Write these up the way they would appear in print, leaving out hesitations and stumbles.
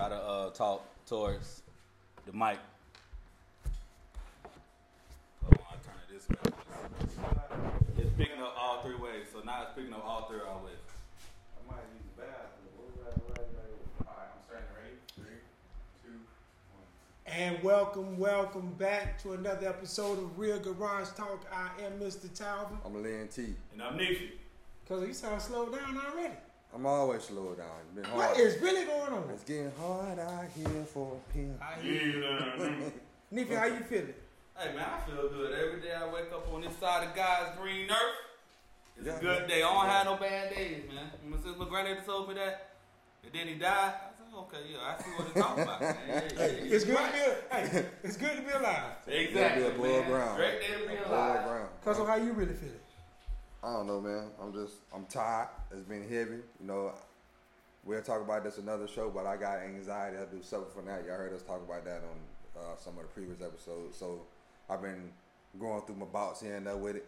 Try to talk towards the mic. Hold on, I'll turn it this way. It's picking up all three ways, so now it's picking up all three our ways. I might use the bathroom. All right, I'm starting ready. 3, 2, 1. And welcome back to another episode of Real Garage Talk. I am Mr. Talvin. I'm Len T. And I'm Nicky. Because you sound slowed down already. I'm always slowed down. It's been hard. What is really going on? It's getting hard out here for a pimp. I hear you. Nicky, how you feeling? Hey, man, I feel good. Every day I wake up on this side of God's green earth, it's a good day. I don't have no bad days, man. My sister, my granddaddy told me that, and then he died. I said, okay, yeah, I see what they're talking about, man. It's good to be, hey, it's good to be alive. Exactly, it's good to be above ground. Great day to be alive. Cause of how you really feeling? I don't know, man. I'm tired. It's been heavy. You know, we'll talk about this another show, but I got anxiety. I do suffer from that. Y'all heard us talk about that on some of the previous episodes. So I've been going through my bouts here and there with it.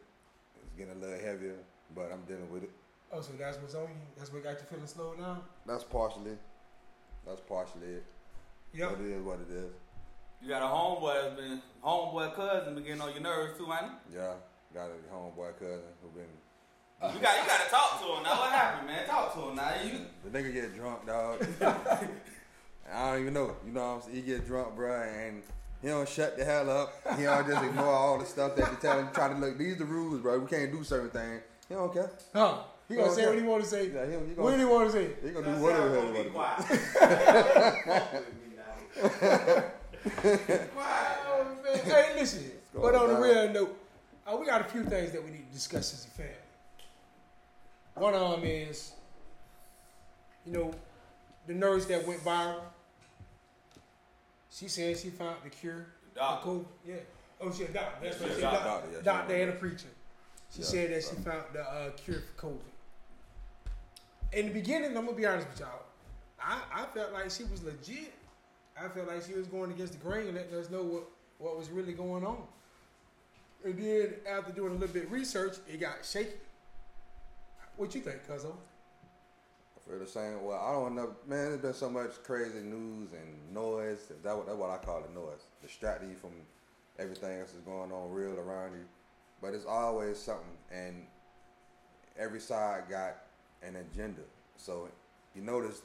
It's getting a little heavier, but I'm dealing with it. Oh, so that's what's on you? That's what got you feeling slow now? That's partially it. Yep. But it is what it is. You got a homeboy cousin been getting on your nerves too, ain't he? Yeah. Got a homeboy cousin who been... You got to talk to him now. What happened, man? Talk to him now. The nigga get drunk, dog. I don't even know. You know what I'm saying? He get drunk, bro, and he don't shut the hell up. He don't just ignore all the stuff that they tell him. Try to look. These the rules, bro. We can't do certain things. He don't care. Huh. He going to say what he want to say. Yeah, what he want to say? He going to do whatever he want to do. Quiet. Oh, man. Hey, listen. But on the real note, we got a few things that we need to discuss as a family. One of them is, you know, the nurse that went viral. She said she found the cure for COVID. Yeah. Oh, she a doctor. That's what she said. Doctor and a preacher. She said that she found the cure for COVID. In the beginning, I'm going to be honest with y'all. I felt like she was legit. I felt like she was going against the grain and letting us know what was really going on. And then after doing a little bit of research, it got shaky. What you think, Cuzzo? I feel the same. Well, I don't know. Man, there's been so much crazy news and noise. That's what I call it, noise. Distracting you from everything else that's going on real around you. But it's always something. And every side got an agenda. So you notice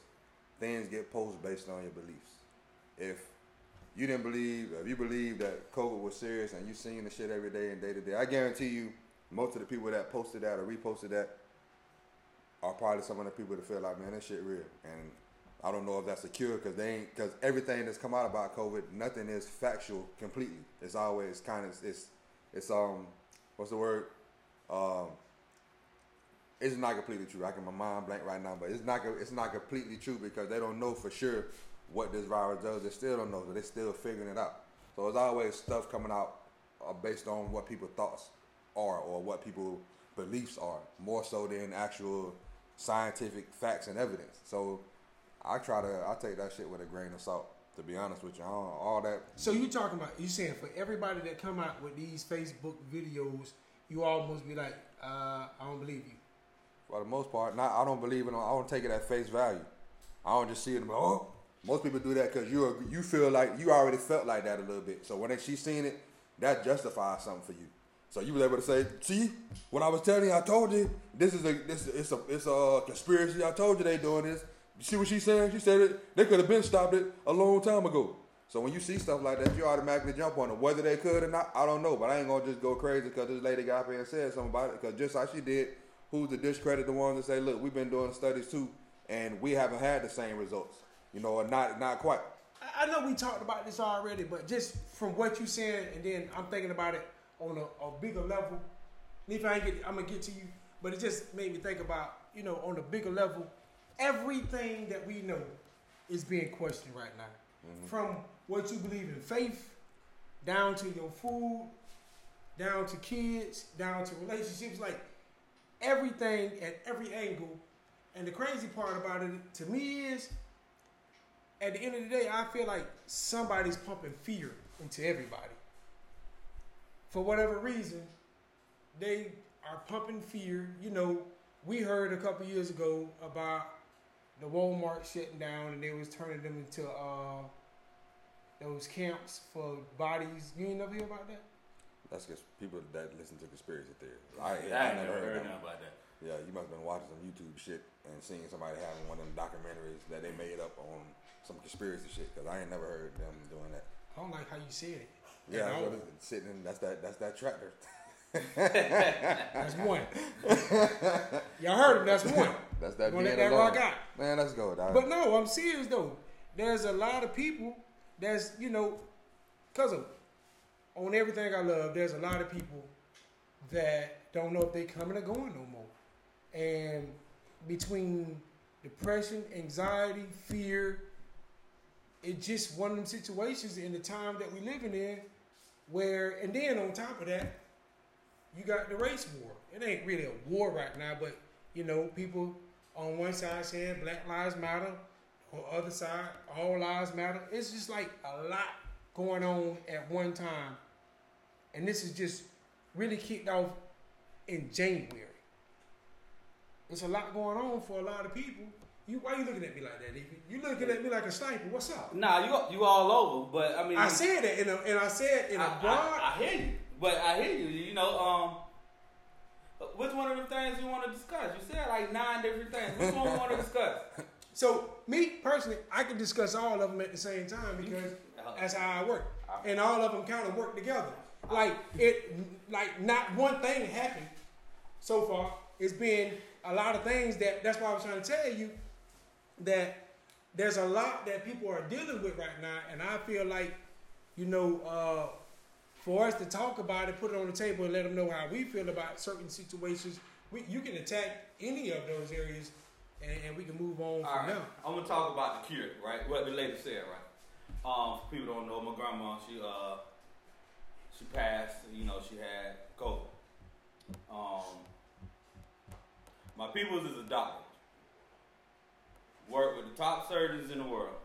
things get posted based on your beliefs. If you believe that COVID was serious and you seen the shit every day and day to day, I guarantee you most of the people that posted that or reposted that are probably some of the people that feel like, man, this shit real. And I don't know if that's secure because everything that's come out about COVID, nothing is factual completely. It's always kind of, it's what's the word? It's not completely true. I can my mind blank right now, but it's not completely true because they don't know for sure what this virus does. They still don't know, but they're still figuring it out. So there's always stuff coming out based on what people's thoughts are or what people's beliefs are, more so than actual scientific facts and evidence. So I take that shit with a grain of salt, to be honest with you. All that. So you saying for everybody that come out with these Facebook videos, you almost be like, I don't believe you. For the most part, I don't believe it. I don't take it at face value. I don't just see it and be like, oh. Most people do that because you feel like you already felt like that a little bit. So when she's seen it, that justifies something for you. So you was able to say, see, when I was telling you, I told you, it's a conspiracy. I told you they doing this. You see what she's saying? She said it. They could have been stopped it a long time ago. So when you see stuff like that, you automatically jump on it. Whether they could or not, I don't know. But I ain't going to just go crazy because this lady got up here and said something about it. Because just like she did, who's to discredit the ones that say, look, we've been doing studies too, and we haven't had the same results. You know, not quite. I know we talked about this already, but just from what you said, and then I'm thinking about it on a bigger level. And if I ain't I'm gonna get to you, but it just made me think about, you know, on a bigger level, everything that we know is being questioned right now. Mm-hmm. From what you believe in faith, down to your food, down to kids, down to relationships, like everything at every angle. And the crazy part about it to me is, at the end of the day, I feel like somebody's pumping fear into everybody. For whatever reason, they are pumping fear. You know, we heard a couple years ago about the Walmart shut down and they was turning them into those camps for bodies. You ain't never hear about that? That's because people that listen to conspiracy theories. I ain't never heard about that. Yeah, you must have been watching some YouTube shit and seeing somebody having one of them documentaries that they made up on some conspiracy shit, because I ain't never heard them doing that. I don't like how you said it. Yeah, so sitting in, that's that tractor. That's one. Y'all heard him. That's one. That's that. Being that rock out. Man, let's go. Dog. But no, I'm serious though. There's a lot of people that's, you know, cause of on everything I love. There's a lot of people that don't know if they coming or going no more. And between depression, anxiety, fear, it's just one of them situations in the time that we living in. Where and then on top of that, you got the race war. It ain't really a war right now, but, you know, people on one side saying Black Lives Matter, on the other side, all lives matter. It's just like a lot going on at one time. And this is just really kicked off in January. It's a lot going on for a lot of people. Why are you looking at me like that, DP? You looking at me like a sniper. What's up? Nah, you all over, but I mean... I said that, I said in a broad... I hear you. But I hear you, you know, which one of the things you want to discuss? You said like 9 different things. Which one you want to discuss? So, me, personally, I can discuss all of them at the same time because that's how I work. And all of them kind of work together. Like not one thing happened so far. It's been a lot of things that's why I was trying to tell you that there's a lot that people are dealing with right now. And I feel like, you know, for us to talk about it, put it on the table, and let them know how we feel about certain situations, you can attack any of those areas, and we can move on from there. I'm gonna talk about the cure, right? What the lady said, right? People don't know, my grandma, she passed. You know, she had COVID. My people's is a doctor. Worked with the top surgeons in the world.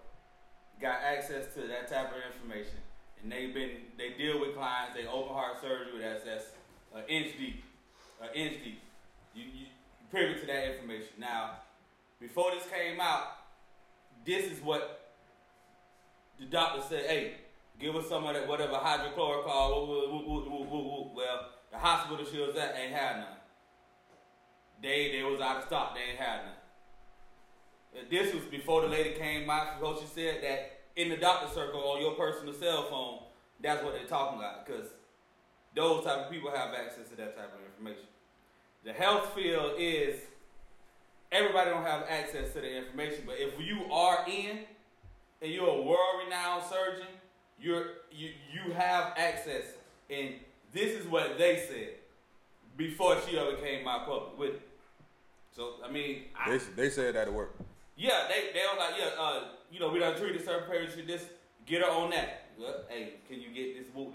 Got access to that type of information. And they deal with clients, they open heart surgery, that's an inch deep. An inch deep. You privy to that information. Now, before this came out, this is what the doctor said, hey, give us some of that whatever hydrochloroquine, well, the hospital she was at ain't had none. They was out of stock, they ain't had none. This was before the lady came out, before she said that. In the doctor circle on your personal cell phone, that's what they're talking about, because those type of people have access to that type of information. The health field is everybody don't have access to the information, but if you are in and you're a world-renowned surgeon, you have access. And this is what they said before she ever came out public with it. So I mean, they said that it worked. Yeah, they were like, you know, we done treated certain parents with this, get her on that. Well, hey, can you get this whoop?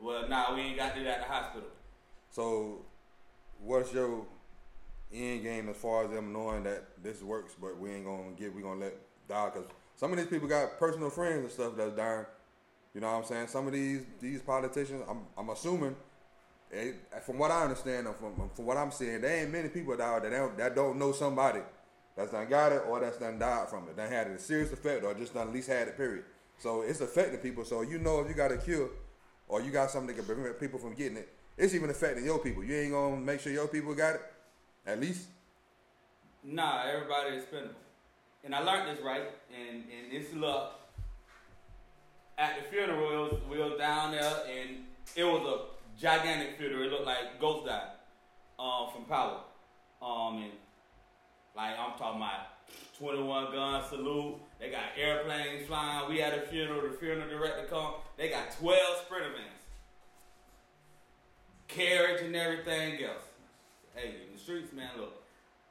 Well, nah, we ain't got to do that at the hospital. So, what's your end game as far as them knowing that this works, but we ain't going to we going to let die? Because some of these people got personal friends and stuff that's dying. You know what I'm saying? Some of these politicians, I'm assuming, from what I understand, from what I'm seeing, there ain't many people out there that don't know somebody that's done got it, or that's done died from it. Done had a serious effect, or just done at least had it, period. So it's affecting people. So you know if you got a cure, or you got something that can prevent people from getting it, it's even affecting your people. You ain't going to make sure your people got it, at least? Nah, everybody is spendable. And I learned this, right? And it's luck. At the funeral, we were down there, and it was a gigantic funeral. It looked like Ghost died from power. And like, I'm talking about 21 gun salute. They got airplanes flying. We had a funeral. The funeral director come. They got 12 sprinter vans. Carriage and everything else. Hey, in the streets, man, look.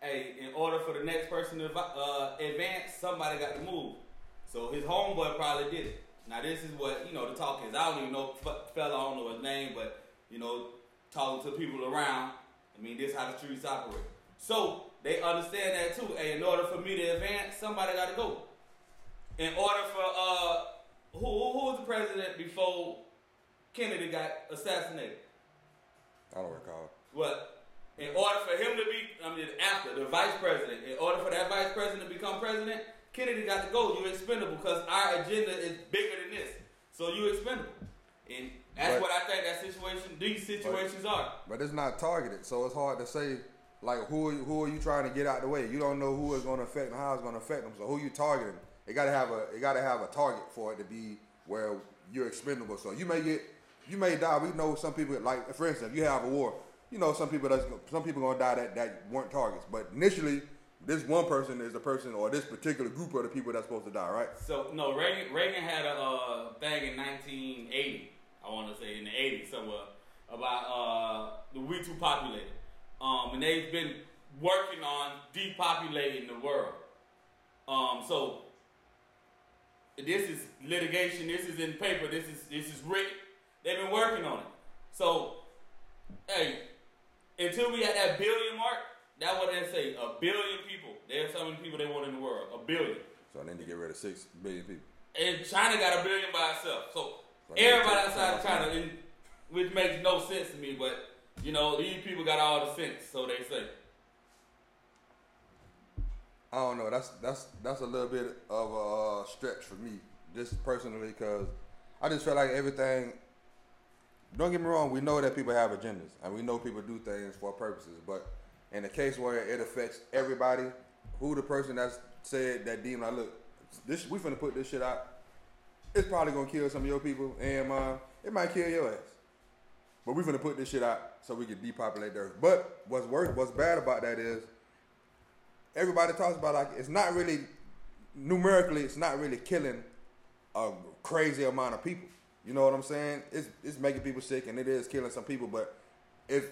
Hey, in order for the next person to advance, somebody got to move. So his homeboy probably did it. Now, this is what, you know, the talk is. I don't even know fella. I don't know his name, but, you know, talking to people around. I mean, this is how the streets operate. So they understand that too. Hey, in order for me to advance, somebody got to go. In order for who was the president before Kennedy got assassinated? I don't recall. What? In order for him to be, after the vice president, in order for that vice president to become president, Kennedy got to go. You're expendable because our agenda is bigger than this. So you're expendable. And that's what I think that situation, these situations are. But it's not targeted, so it's hard to say, like, who are you trying to get out the way? You don't know who is going to affect them, how it's going to affect them. So who you targeting? It got to have a target for it to be where you're expendable. So you may die. We know some people, like, for instance, if you have a war, you know some people gonna die that weren't targets. But initially, this one person is the person, or this particular group of the people that's supposed to die, right? So no, Reagan had a thing in 1980. I want to say in the 80s somewhere about we too populated, and they've been working on depopulating the world. So this is litigation. This is in paper. This is written. They've been working on it. So hey, until we at that billion mark, that's what they say. A billion people. There's so many people they want in the world. A billion. So they need to get rid of 6 billion people. And China got a billion by itself. So everybody outside of China, which makes no sense to me, but you know, these people got all the sense, so they say. I don't know. That's a little bit of a stretch for me, just personally, because I just feel like everything. Don't get me wrong. We know that people have agendas, and we know people do things for purposes. But in the case where it affects everybody, who the person that's said that deemed like, look, this we finna put this shit out. It's probably gonna kill some of your people and mine. It might kill your ass. But we finna put this shit out so we can depopulate the earth. But what's bad about that is everybody talks about like it's not really numerically. It's not really killing a crazy amount of people. You know what I'm saying? It's making people sick, and it is killing some people. But if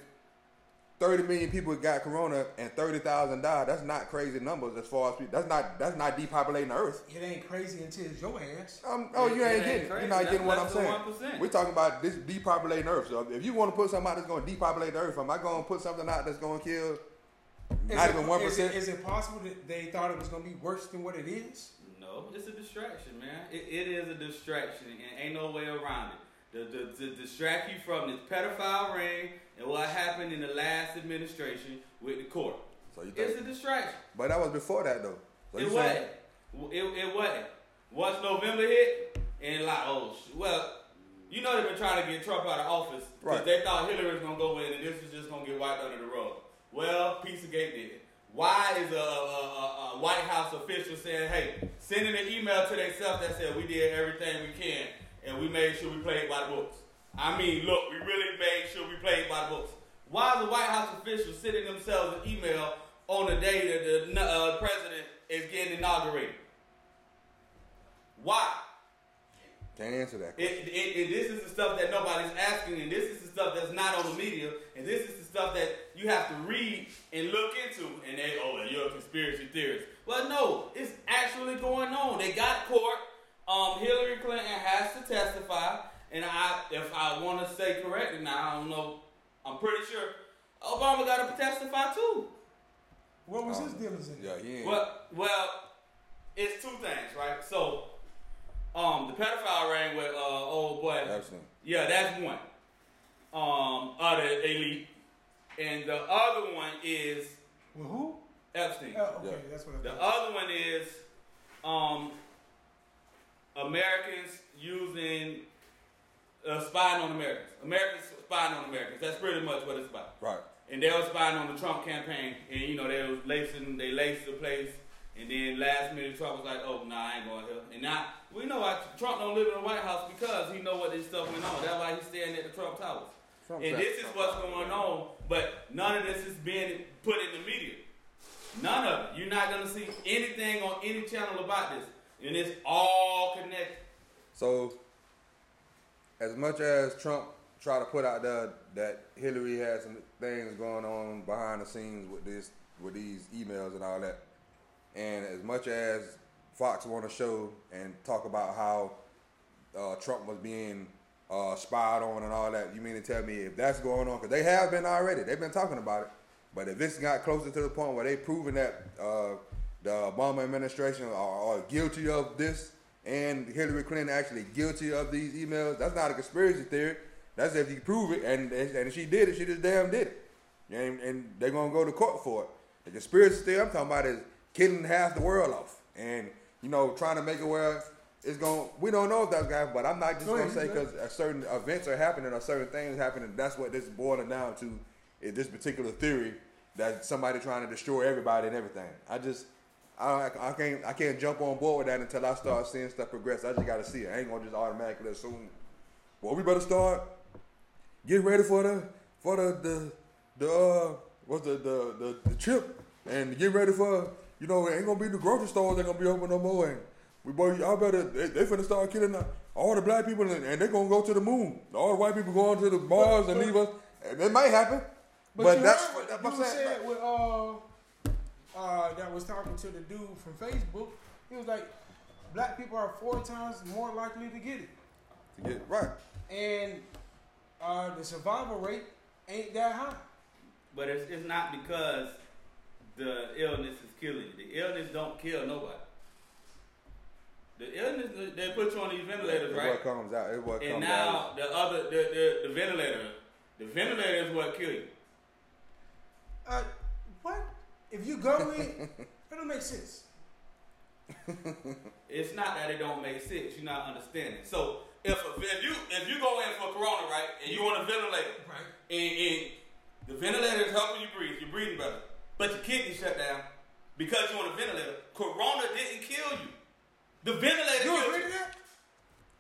30 million people got corona and 30,000 died, that's not crazy numbers as far as people. That's not depopulating the earth. It ain't crazy until it's your ass. You ain't getting it. You're not getting what I'm saying. 1%. We're talking about this depopulating the earth. So if you want to put something out that's going to depopulate the earth, am I going to put something out that's going to kill not even 1%? Is it possible that they thought it was going to be worse than what it is? No, it's a distraction, man. It is a distraction, and ain't no way around it. To distract you from this pedophile ring and what happened in the last administration with the court. So you think it's a distraction. But that was before that, though. So it wasn't. It wasn't. Once November hit, and like, oh, well, you know they've been trying to get Trump out of office because they thought Hillary was going to go in and this was just going to get wiped under the rug. Well, Pizzagate did it. Why is a White House official saying, hey, sending an email to themselves that said we did everything we can and we made sure we played by the books? I mean, look, we really made sure we played by the books. Why is the White House official sending themselves an email on the day that the president is getting inaugurated? Why? Can't answer that question. This is the stuff that nobody's asking, and this is the stuff that's not on the media, and this is the stuff that you have to read and look into, and you're a conspiracy theorist. Well, no, it's actually going on. They got court. Hillary Clinton has to testify, and if I want to say correctly now, I don't know, I'm pretty sure Obama got to testify too. What was his dealings in? Yeah, yeah. Well, it's two things, right? So. The pedophile ring with old boy. Epstein. Yeah, that's one. Other elite, and the other one is who? Epstein. Oh, okay, yeah. That's what. The other one is Americans using spying on Americans. Americans spying on Americans. That's pretty much what it's about. Right. And they were spying on the Trump campaign, and you know they laced the place. And then last minute, Trump was like, oh, nah, I ain't going here. And now, we know Trump don't live in the White House because he know what this stuff went on. That's why he's staying at the Trump Towers. And this is what's going on, but none of this is being put in the media. None of it. You're not going to see anything on any channel about this. And it's all connected. So, as much as Trump try to put out there that Hillary has some things going on behind the scenes with these emails and all that, and as much as Fox want to show and talk about how Trump was being spied on and all that, you mean to tell me if that's going on? Because they have been already. They've been talking about it. But if this got closer to the point where they proven that the Obama administration are guilty of this and Hillary Clinton actually guilty of these emails, that's not a conspiracy theory. That's if you prove it. And if she did it, she just damn did it. And they're going to go to court for it. The conspiracy theory I'm talking about is killing half the world off. And, you know, trying to make it where it's going to, we don't know if that's going to happen, but I'm not just going to say because certain events are happening or certain things happening. That's what this is boiling down to, is this particular theory that somebody trying to destroy everybody and everything. I can't jump on board with that until I start seeing stuff progress. I just got to see it. I ain't going to just automatically assume, well, we better start, get ready for the trip, and get ready for, you know, it ain't going to be the grocery stores that going to be open no more, and they finna start killing all the black people, and they going to go to the moon. All the white people going to the bars and leave us. It might happen. But that's what I'm saying. You said that was talking to the dude from Facebook. He was like, black people are 4 times more likely to get it. Right. And the survival rate ain't that high. But it's not because the illness is killing you. The illness don't kill nobody. The illness, they put you on these ventilators, right? What comes out. And now the ventilator. The ventilator is what kill you. What? If you go in, it don't make sense. It's not that it don't make sense. You're not understanding. So if you go in for corona, right, and you on a ventilator, right, and the ventilator is helping you breathe, you're breathing better, but your kidneys shut down because you're on a ventilator. Corona didn't kill you. The ventilator. You agree with that?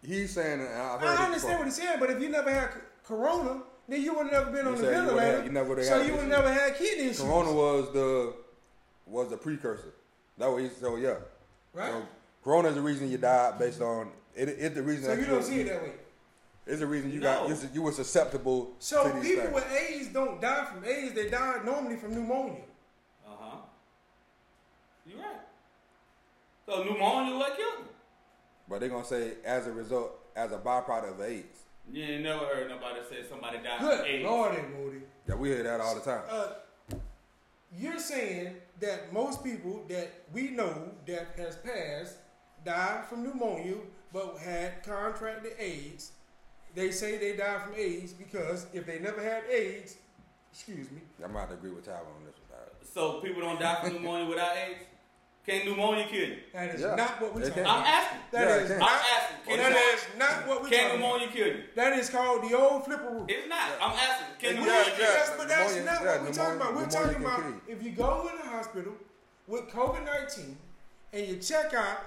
He's saying. I understand what he's saying, but if you never had corona, then you would have never been on the ventilator, so you would never had kidney issues. Corona was the precursor. That what he said. So yeah, right. So corona is the reason you died based on it. It's the reason. So that you don't see it that way. It's the reason you were susceptible. So to these people with AIDS don't die from AIDS. They die normally from pneumonia. You're right. So pneumonia will kill them. But they're gonna say as a result, as a byproduct of AIDS. You ain't never heard nobody say somebody died from AIDS. Good Lord, Moody. Yeah, we hear that all the time. You're saying that most people that we know that has passed died from pneumonia but had contracted AIDS. They say they died from AIDS because if they never had AIDS, excuse me. I might agree with Tyler on this one. So people don't die from pneumonia without AIDS? Can pneumonia kill you? That is not what we're talking about. I'm asking. Can pneumonia kill you? That is called the old flipper rule. It's not. Yeah. I'm asking. Can pneumonia kill you? Yes, but that's not what we're talking about. We're talking about if you go in the hospital with COVID-19 and you check out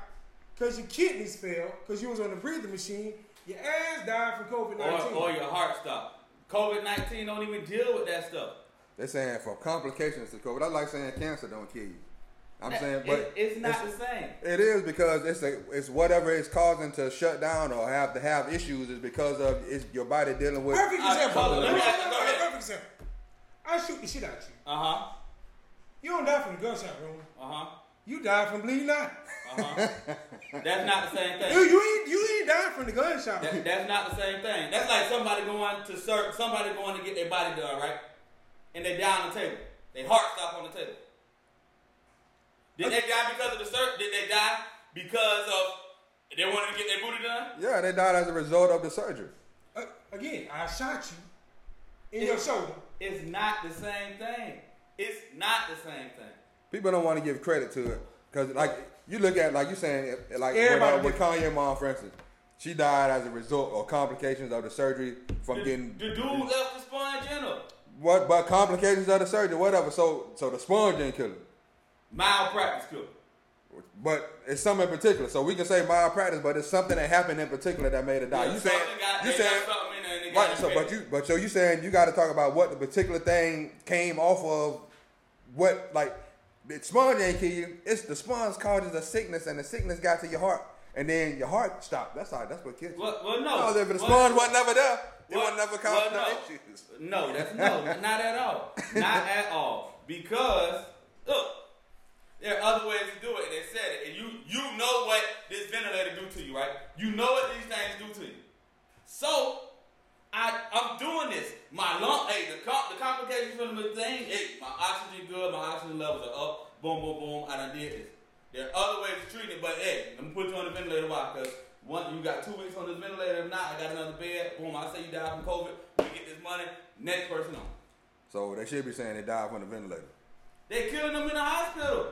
because your kidneys failed because you was on the breathing machine, your ass died from COVID-19. Or your heart stopped. COVID-19 don't even deal with that stuff. They're saying for complications to COVID. I like saying cancer don't kill you. I'm saying, but it's not the same. It is because it's whatever it's causing to shut down or have to have issues is because of your body dealing with. Perfect example. Perfect example. I shoot the shit out you. You don't die from the gunshot wound. You die from bleeding out. That's not the same thing. You ain't dying from the gunshot wound. That's not the same thing. That's like somebody going to get their body done, right? And they die on the table. Their heart stop on the table. Did they die because of they wanted to get their booty done? Yeah, they died as a result of the surgery. Again, I shot you in your shoulder. It's not the same thing. It's not the same thing. People don't want to give credit to it because, like, you look at, like you saying, like with Kanye mom, for instance, she died as a result or complications of the surgery from getting. The dude left the sponge in her. What? But complications of the surgery, whatever. So the sponge didn't kill her. Malpractice killed her. But it's something in particular. So we can say malpractice, but it's something that happened in particular that made it die. Yeah, you saying you got to talk about what the particular thing came off of. What, like, the sponge ain't kill you. It's the sponge causes a sickness, and the sickness got to your heart, and then your heart stopped. That's what killed you. Well, no. If the sponge wasn't never there, it would never cause no issues. No, not at all. Not at all. Because look. There are other ways to do it, and they said it. And you know what this ventilator do to you, right? You know what these things do to you. So I'm doing this. My lung, the complications from the thing, my oxygen good, my oxygen levels are up. Boom, boom, boom. I done did this. There are other ways to treat it, but I'm gonna put you on the ventilator. Why? Because one, you got 2 weeks on this ventilator. If not, I got another bed. Boom. I say you died from COVID. We get this money. Next person on. So they should be saying they died from the ventilator. They killing them in the hospital.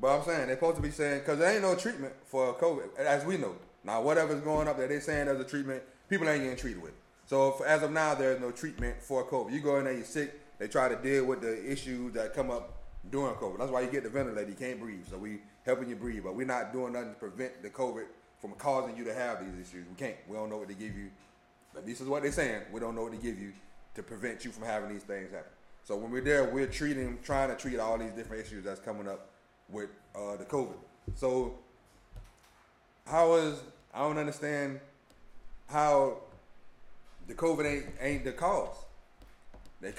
But I'm saying they're supposed to be saying, because there ain't no treatment for COVID, as we know. Now, whatever's going up there, they're saying there's a treatment. People ain't getting treated with it. So as of now, there's no treatment for COVID. You go in there, you're sick. They try to deal with the issues that come up during COVID. That's why you get the ventilator. You can't breathe. So we helping you breathe. But we're not doing nothing to prevent the COVID from causing you to have these issues. We can't. We don't know what to give you. But this is what they're saying. We don't know what to give you to prevent you from having these things happen. So when we're there, we're trying to treat all these different issues that's coming up with the COVID. So I don't understand how the COVID ain't the cause. They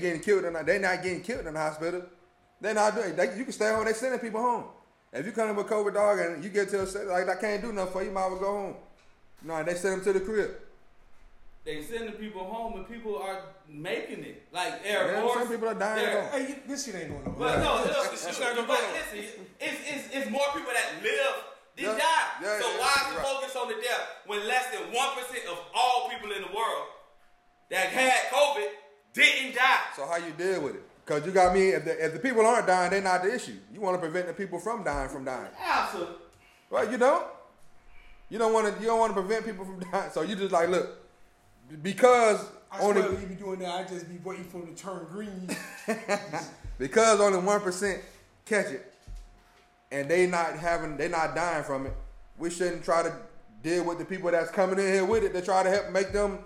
getting killed. They're not getting killed in the hospital. They're not doing. You can stay home. They sending people home. If you come in with COVID, dog, and you get to a, like, I can't do nothing for you, might as well go home. No, they send them to the crib. They sending people home, and people are making it. Like Air Force, some people are dying. Hey, this shit ain't going on. But no, it's more people that live. They die. Yeah, so why is the focus on the death when less than 1% of all people in the world that had COVID didn't die? So how you deal with it? Because you got me. If the people aren't dying, they're not the issue. You want to prevent the people from dying Absolutely. Well, you don't. You don't want to prevent people from dying. So you just like, look, because I only swear you be doing that. I just be waiting for them to turn green. Because only 1% catch it. And they not dying from it. We shouldn't try to deal with the people that's coming in here with it to try to help make them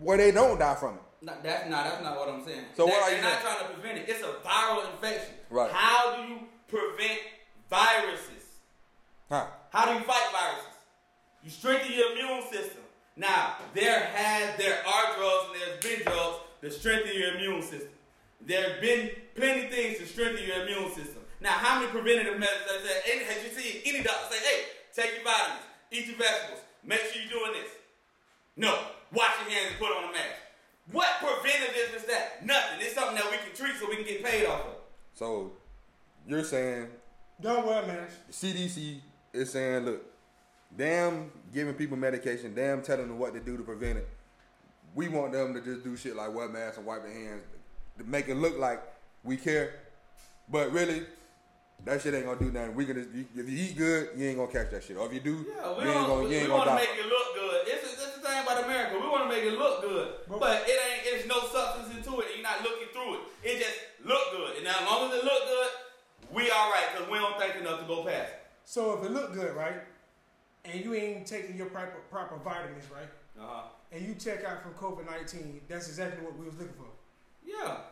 where they don't die from it. That's not what I'm saying. So what are you not trying to prevent it? It's a viral infection. Right. How do you prevent viruses? How do you fight viruses? You strengthen your immune system. Now there are drugs and there's been drugs that strengthen your immune system. There have been plenty of things to strengthen your immune system. Now, how many preventative measures have said, have you seen any doctor say, hey, take your vitamins, eat your vegetables, make sure you're doing this? No. Wash your hands and put on a mask. What preventative is that? Nothing. It's something that we can treat so we can get paid off of. So, you're saying... Don't wear a mask. The CDC is saying, look, damn giving people medication, damn telling them what to do to prevent it. We want them to just do shit like wear masks and wipe their hands to make it look like we care. But really... that shit ain't gonna do nothing. If you eat good, you ain't gonna catch that shit. Or if you do, you ain't gonna die. We wanna make it look good. It's the thing about America. We wanna make it look good, but it's no substance into it. You're not looking through it. It just look good. And now, as long as it look good, we all right because we don't think enough to go past it. So if it look good, right, and you ain't taking your proper vitamins, right, and you check out from COVID-19, that's exactly what we was looking for. Yeah.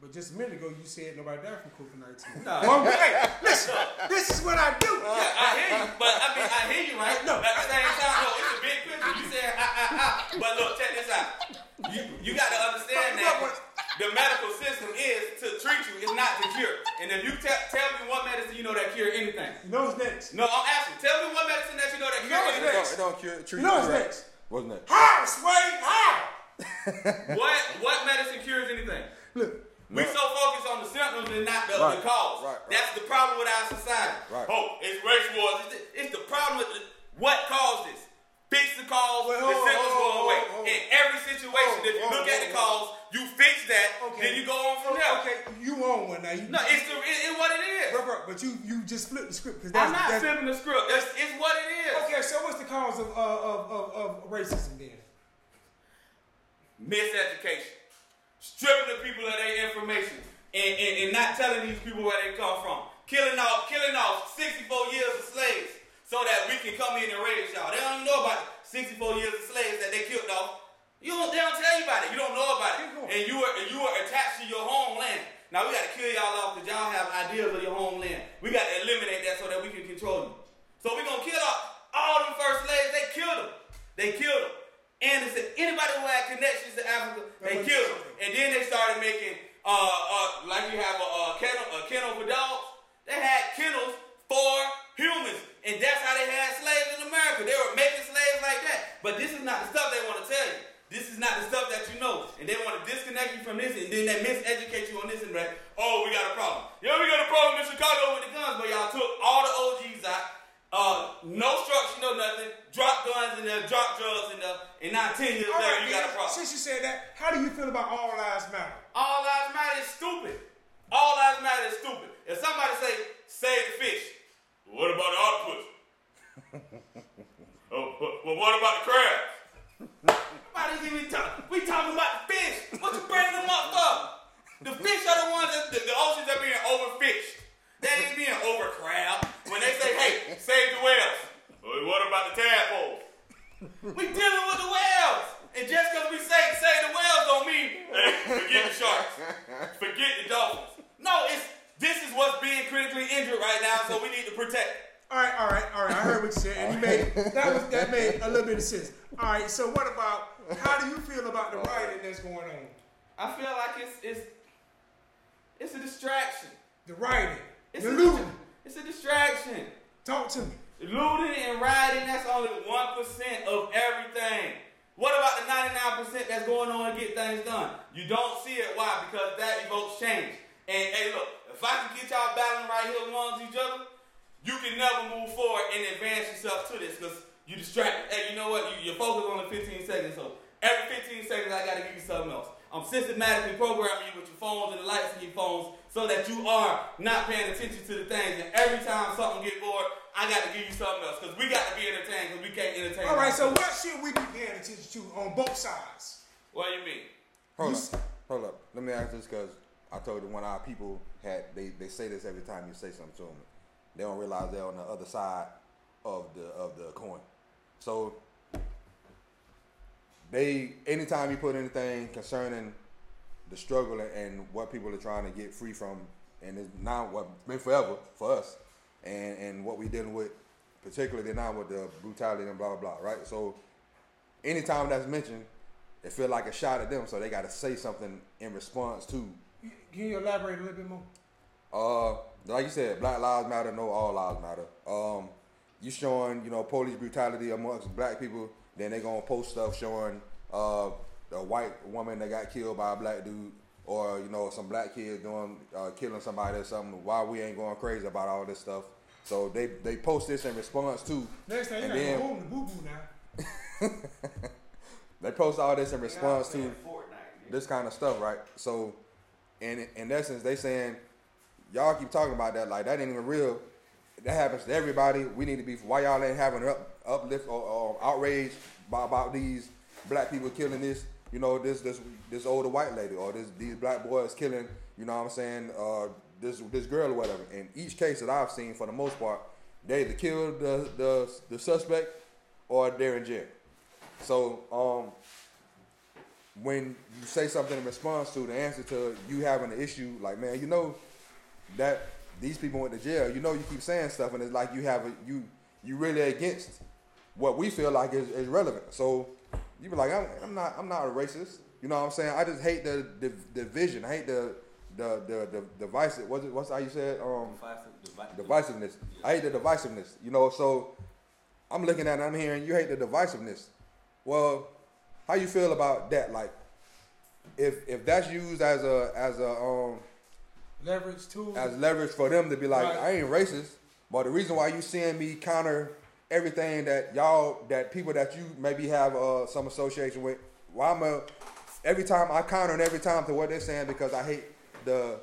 But just a minute ago, you said nobody died from COVID-19. No. One way. Listen, this is what I do. Yeah, I hear you, but I hear you, right? No. At the same time, though, it's a big picture. You said, But look, check this out. You got to understand that the medical system is to treat you, it's not to cure. And if you tell me one medicine you know that cure anything. No, it's next. No, I'm asking. Tell me one medicine that you know that cure anything. No, it don't cure, treat you. No, it's next. What's next? How, Sway? How? What medicine cures anything? Look. We so focused on the symptoms and not the cause. Right. That's the problem with our society. Right. Oh, it's race wars. It's the problem with what caused this. Fix the cause, the symptoms go away. In every situation, if you look at the cause, you fix that, then you go on from there. Okay, you on one now. No, it's what it is. But you just flipped the script. I'm not flipping the script. It's what it is. Okay, so what's the cause of racism then? Miseducation. Stripping the people of their information and not telling these people where they come from. Killing off 64 years of slaves so that we can come in and raise y'all. They don't even know about it. 64 years of slaves that they killed off. They don't tell you about it. You don't know about it. And you are attached to your homeland. Now we got to kill y'all off because y'all have ideas of your homeland. We got to eliminate that so that we can control you. So we're going to kill off all them first slaves. They killed them. And they said anybody who had connections to Africa, they killed them. And then they started making, like you have a kennel for dogs. They had kennels for humans. And that's how they had slaves in America. They were making slaves like that. But this is not the stuff they want to tell you. This is not the stuff that you know. And they want to disconnect you from this and then they miseducate you on this and that. Oh, we got a problem. Yeah, we got a problem in Chicago with the guns. But y'all took all the OGs out. No structure, no nothing. Drop guns in there, drop drugs in there, and now 10 years later, you got a problem. Since you said that, how do you feel about all lives matter? all about the crabs. Nobody's even talking. We talking about the fish. What you bringing them up for? The fish are the ones that the oceans are being overfished. They ain't being overcrowded. When they say, hey, save the whales. Well, what about the tadpoles? We dealing with the whales. And just because we say save the whales don't mean forget the sharks. Forget the dolphins. No, this is what's being critically injured right now, so we need to protect. All right. I heard what you said, and you made that made a little bit of sense. All right, so what about, how do you feel about the rioting that's going on? I feel like it's a distraction. The rioting, the looting, it's a distraction. Talk to me. Looting and rioting, that's only 1% of everything. What about the 99% that's going on to get things done? You don't see it. Why? Because that evokes change. And hey, look, if I can get y'all battling right here amongst each other, you can never move forward and advance yourself to this because you distracted. Hey, you know what? You're focused on the 15 seconds. So every 15 seconds, I got to give you something else. I'm systematically programming you with your phones and the lights in your phones so that you are not paying attention to the things. And every time something gets bored, I got to give you something else because we got to be entertained because we can't entertain. All right, so what should we be paying attention to on both sides? What do you mean? Hold up. Let me ask this because I told you one of our people they say this every time you say something to them. They don't realize they're on the other side of the coin. So anytime you put anything concerning the struggle and what people are trying to get free from, and it's now what's been forever for us, and what we're dealing with, particularly now with the brutality and blah, blah, blah, right? So anytime that's mentioned, it feels like a shot at them, so they got to say something in response to. Can you elaborate a little bit more? Like you said, Black Lives Matter, no, all lives matter. You showing, police brutality amongst black people, then they gonna post stuff showing the white woman that got killed by a black dude, or some black kid doing killing somebody or something. Why we ain't going crazy about all this stuff? So they post this in response to. Next thing and you know, boo boo now. They post all this in response to Fortnite, this kind of stuff, right? So, in essence, they saying. Y'all keep talking about that like that ain't even real. That happens to everybody. We need to be. Why y'all ain't having uplift or outrage about these black people killing this? This older white lady or these black boys killing. You know what I'm saying? This girl or whatever. In each case that I've seen, for the most part, they either kill the suspect or they're in jail. So when you say something in response to the answer to you having an issue, like man, that these people went to jail, you keep saying stuff and it's like you have you really against what we feel like is relevant. So you be like, I'm not a racist. You know what I'm saying? I just hate the division. I hate the divisive. What's how you said? Divisiveness. Yeah. I hate the divisiveness. So I'm looking at it, I'm hearing you hate the divisiveness. Well, how you feel about that? Like if that's used as a leverage too. As leverage for them to be like, right. I ain't racist, but the reason why you seeing me counter everything that y'all, that people that you maybe have some association with, why every time I counter and every time to what they're saying because I hate the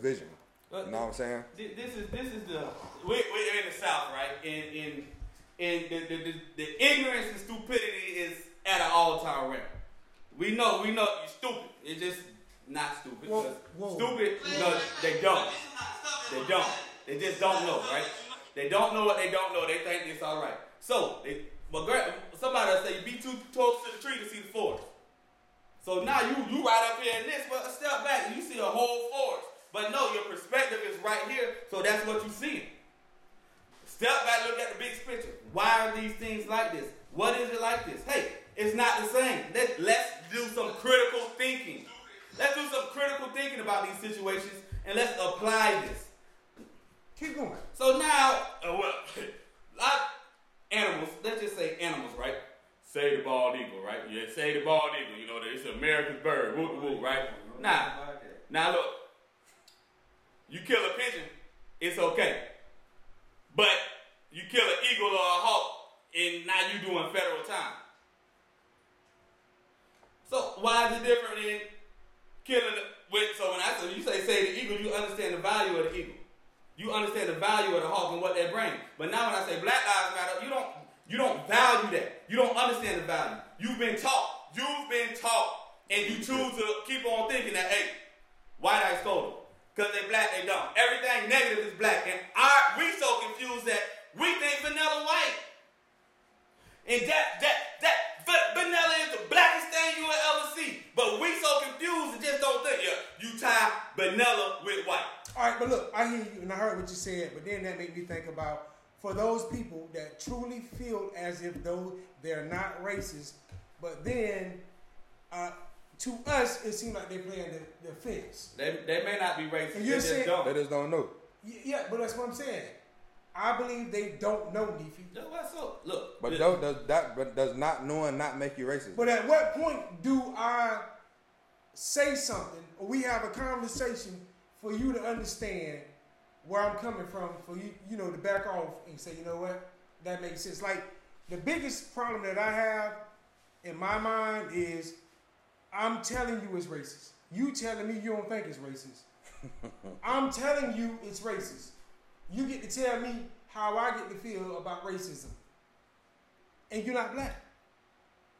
vision. You know what I'm saying? We're in the South, right? And the ignorance and stupidity is at an all-time record. We know you're stupid. It just. Not stupid. Whoa. Stupid, no, they don't. They don't. They just don't know, right? They don't know what they don't know. They think it's all right. So, somebody will say, be too close to the tree to see the forest. So now you right up here in this, but a step back and you see a whole forest. But no, your perspective is right here, so that's what you see. Step back, look at the big picture. Why are these things like this? What is it like this? Hey, it's not the same. Let's do some critical thinking. Let's do some critical thinking about these situations and let's apply this. Keep going. So now, animals, let's just say animals, right? Say the bald eagle, right? Yeah, say the bald eagle. It's an American bird, woo-woo, right? Now look, you kill a pigeon, it's okay. But you kill an eagle or a hawk, and now you're doing federal time. So why is it different in... So when you say the eagle, you understand the value of the eagle. You understand the value of the hawk and what they bring. But now when I say Black Lives Matter, you don't You don't value that. You don't understand the value. You've been taught. You've been taught. And you choose to keep on thinking that, hey, white ice cold. Because they black, they dumb. Everything negative is black. And we so confused that we think vanilla white. And that vanilla is the blackest thing you will ever see. But we so confused and just don't think, you tie vanilla with white. All right, but look, I hear you and I heard what you said, but then that made me think about, for those people that truly feel as if though they're not racist, but then to us, it seems like they're playing the fence. They may not be racist, they just don't know. Yeah, but that's what I'm saying. I believe they don't know, Nicky. Look, but does not knowing not make you racist? But at what point do I say something, or we have a conversation for you to understand where I'm coming from, for you, to back off and say, you know what, that makes sense. Like, the biggest problem that I have in my mind is I'm telling you it's racist. You telling me you don't think it's racist. I'm telling you it's racist. You get to tell me how I get to feel about racism. And you're not black.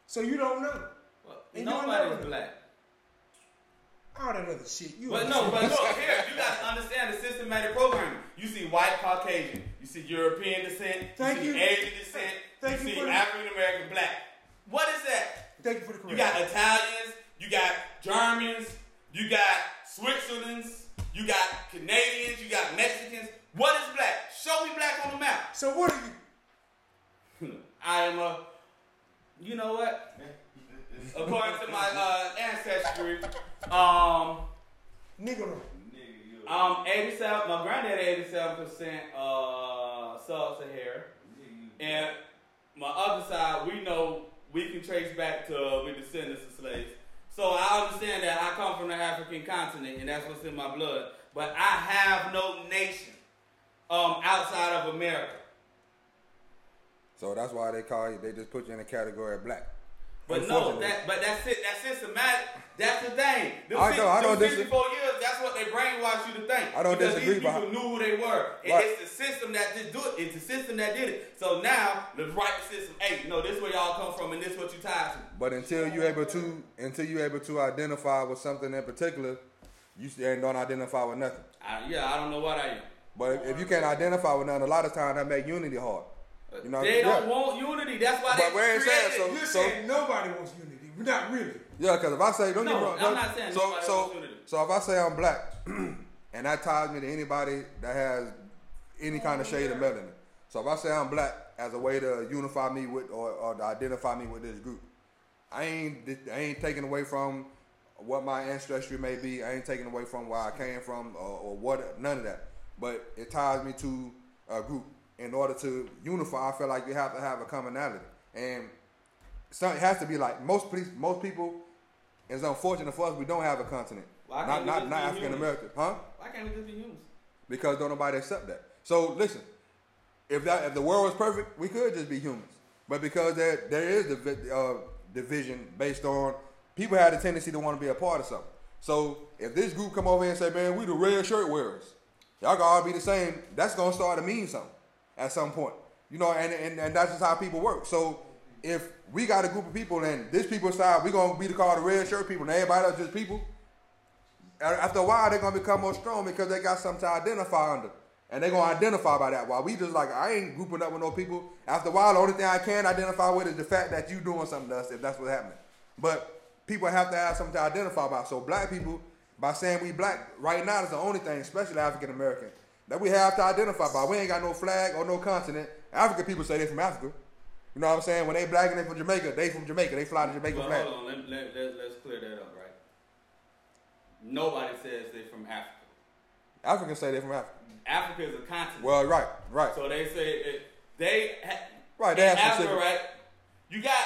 So you don't know. Well, and nobody's black. All that other shit. But look, here, you guys understand the systematic programming. You see white Caucasian. You see European descent. You see Asian descent. You see African American black. What is that? Thank you for the correction. You got Italians. You got Germans. You got Switzerlands. You got Canadians. You got Mexicans. What is black? Show me black on the map. So what are you? I am a... You know what? According to my ancestry, Negro. 87. My granddaddy 87% Sub-Saharan, and my other side, we know we can trace back to we descendants of slaves. So I understand that I come from the African continent, and that's what's in my blood. But I have no nation outside of America. So that's why they call you. They just put you in the category of black. But no, that's it. That's systematic. That's the thing. Those 54 years, that's what they brainwash you to think. I don't disagree. These people knew who they were. And right. It's the system that did it. It's the system that did it. So now the right system. Hey, no, this is where y'all come from, and this is what you tied to. But until you're able to identify with something in particular, you don't identify with nothing. I don't know what I am. But if you can't identify with nothing, a lot of times that make unity hard. You know, they don't want unity. That's why they created it. You're saying nobody wants unity. We're not really. Yeah, because if I say nobody wants unity. So if I say I'm black, and that ties me to anybody that has any kind of shade of melanin. So if I say I'm black as a way to unify me with or to identify me with this group, I ain't taking away from what my ancestry may be. I ain't taking away from where I came from or what, none of that. But it ties me to a group. In order to unify, I feel like you have to have a commonality, and so it has to be like most people. It's unfortunate for us we don't have a continent. Not African American, huh? Why can't we just be humans? Because don't nobody accept that. So listen, if the world was perfect, we could just be humans. But because there is the division based on people had a tendency to want to be a part of something. So if this group come over here and say, "Man, we the red shirt wearers," y'all gotta all be the same. That's gonna start to mean something. At some point, and that's just how people work. So if we got a group of people and this people side, we're going to be called the red shirt people and everybody else just people. After a while, they're going to become more strong because they got something to identify under. And they're going to identify by that. While we just like, I ain't grouping up with no people. After a while, the only thing I can identify with is the fact that you doing something to us, if that's what's happening. But people have to have something to identify by. So black people, by saying we black right now is the only thing, especially African American, that we have to identify by. We ain't got no flag or no continent. African people say they from Africa. You know what I'm saying? When they black and they from Jamaica, they from Jamaica. They fly the Jamaican flag. Hold on, let's clear that up, right? Nobody says they from Africa. Africans say they from Africa. Africa is a continent. Well, right. So they say they have Africa, right? You got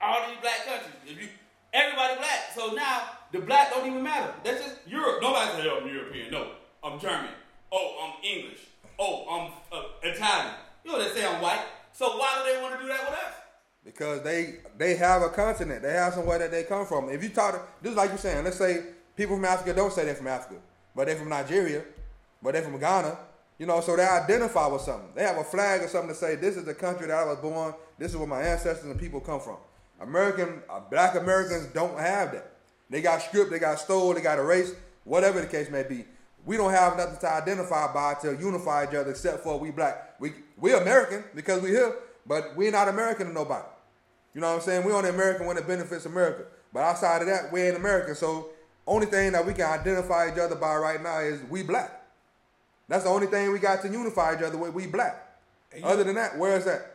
all these black countries. Everybody black. So now the black don't even matter. That's just Europe. Nobody says, "Oh, I'm European." No, I'm German. Oh, I'm English. Oh, I'm Italian. They say I'm white. So why do they want to do that with us? Because they have a continent. They have somewhere that they come from. If you talk, just like you're saying, let's say people from Africa don't say they're from Africa, but they're from Nigeria, but they're from Ghana. So they identify with something. They have a flag or something to say, this is the country that I was born. This is where my ancestors and people come from. Black Americans don't have that. They got stripped, they got stole, they got erased, whatever the case may be. We don't have nothing to identify by to unify each other except for we black. We're American because we here, but we're not American to nobody. You know what I'm saying? We're only American when it benefits America. But outside of that, we ain't American. So only thing that we can identify each other by right now is we black. That's the only thing we got to unify each other with, we black. Other than that, where is that?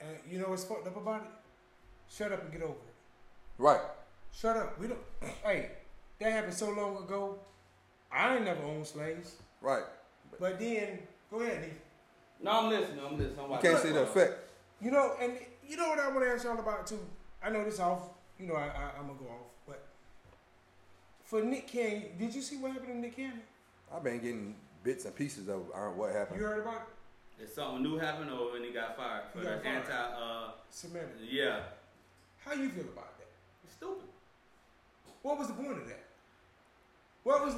And you know what's fucked up about it? Shut up and get over it. Right. Shut up. We don't. Hey, that happened so long ago. I ain't never owned slaves. Right. But then, go ahead, Nicky. No, I'm listening. You can't see the effect. You know, and you know what I want to ask y'all about, too? I know this off. You know, I'm going to go off. But for Nick Cannon, did you see what happened to Nick Cannon? I've been getting bits and pieces of what happened. You heard about it? It's something new happened or when he got fired. For that anti-Semitic. Yeah. How you feel about that? It's stupid. What was the point of that? What was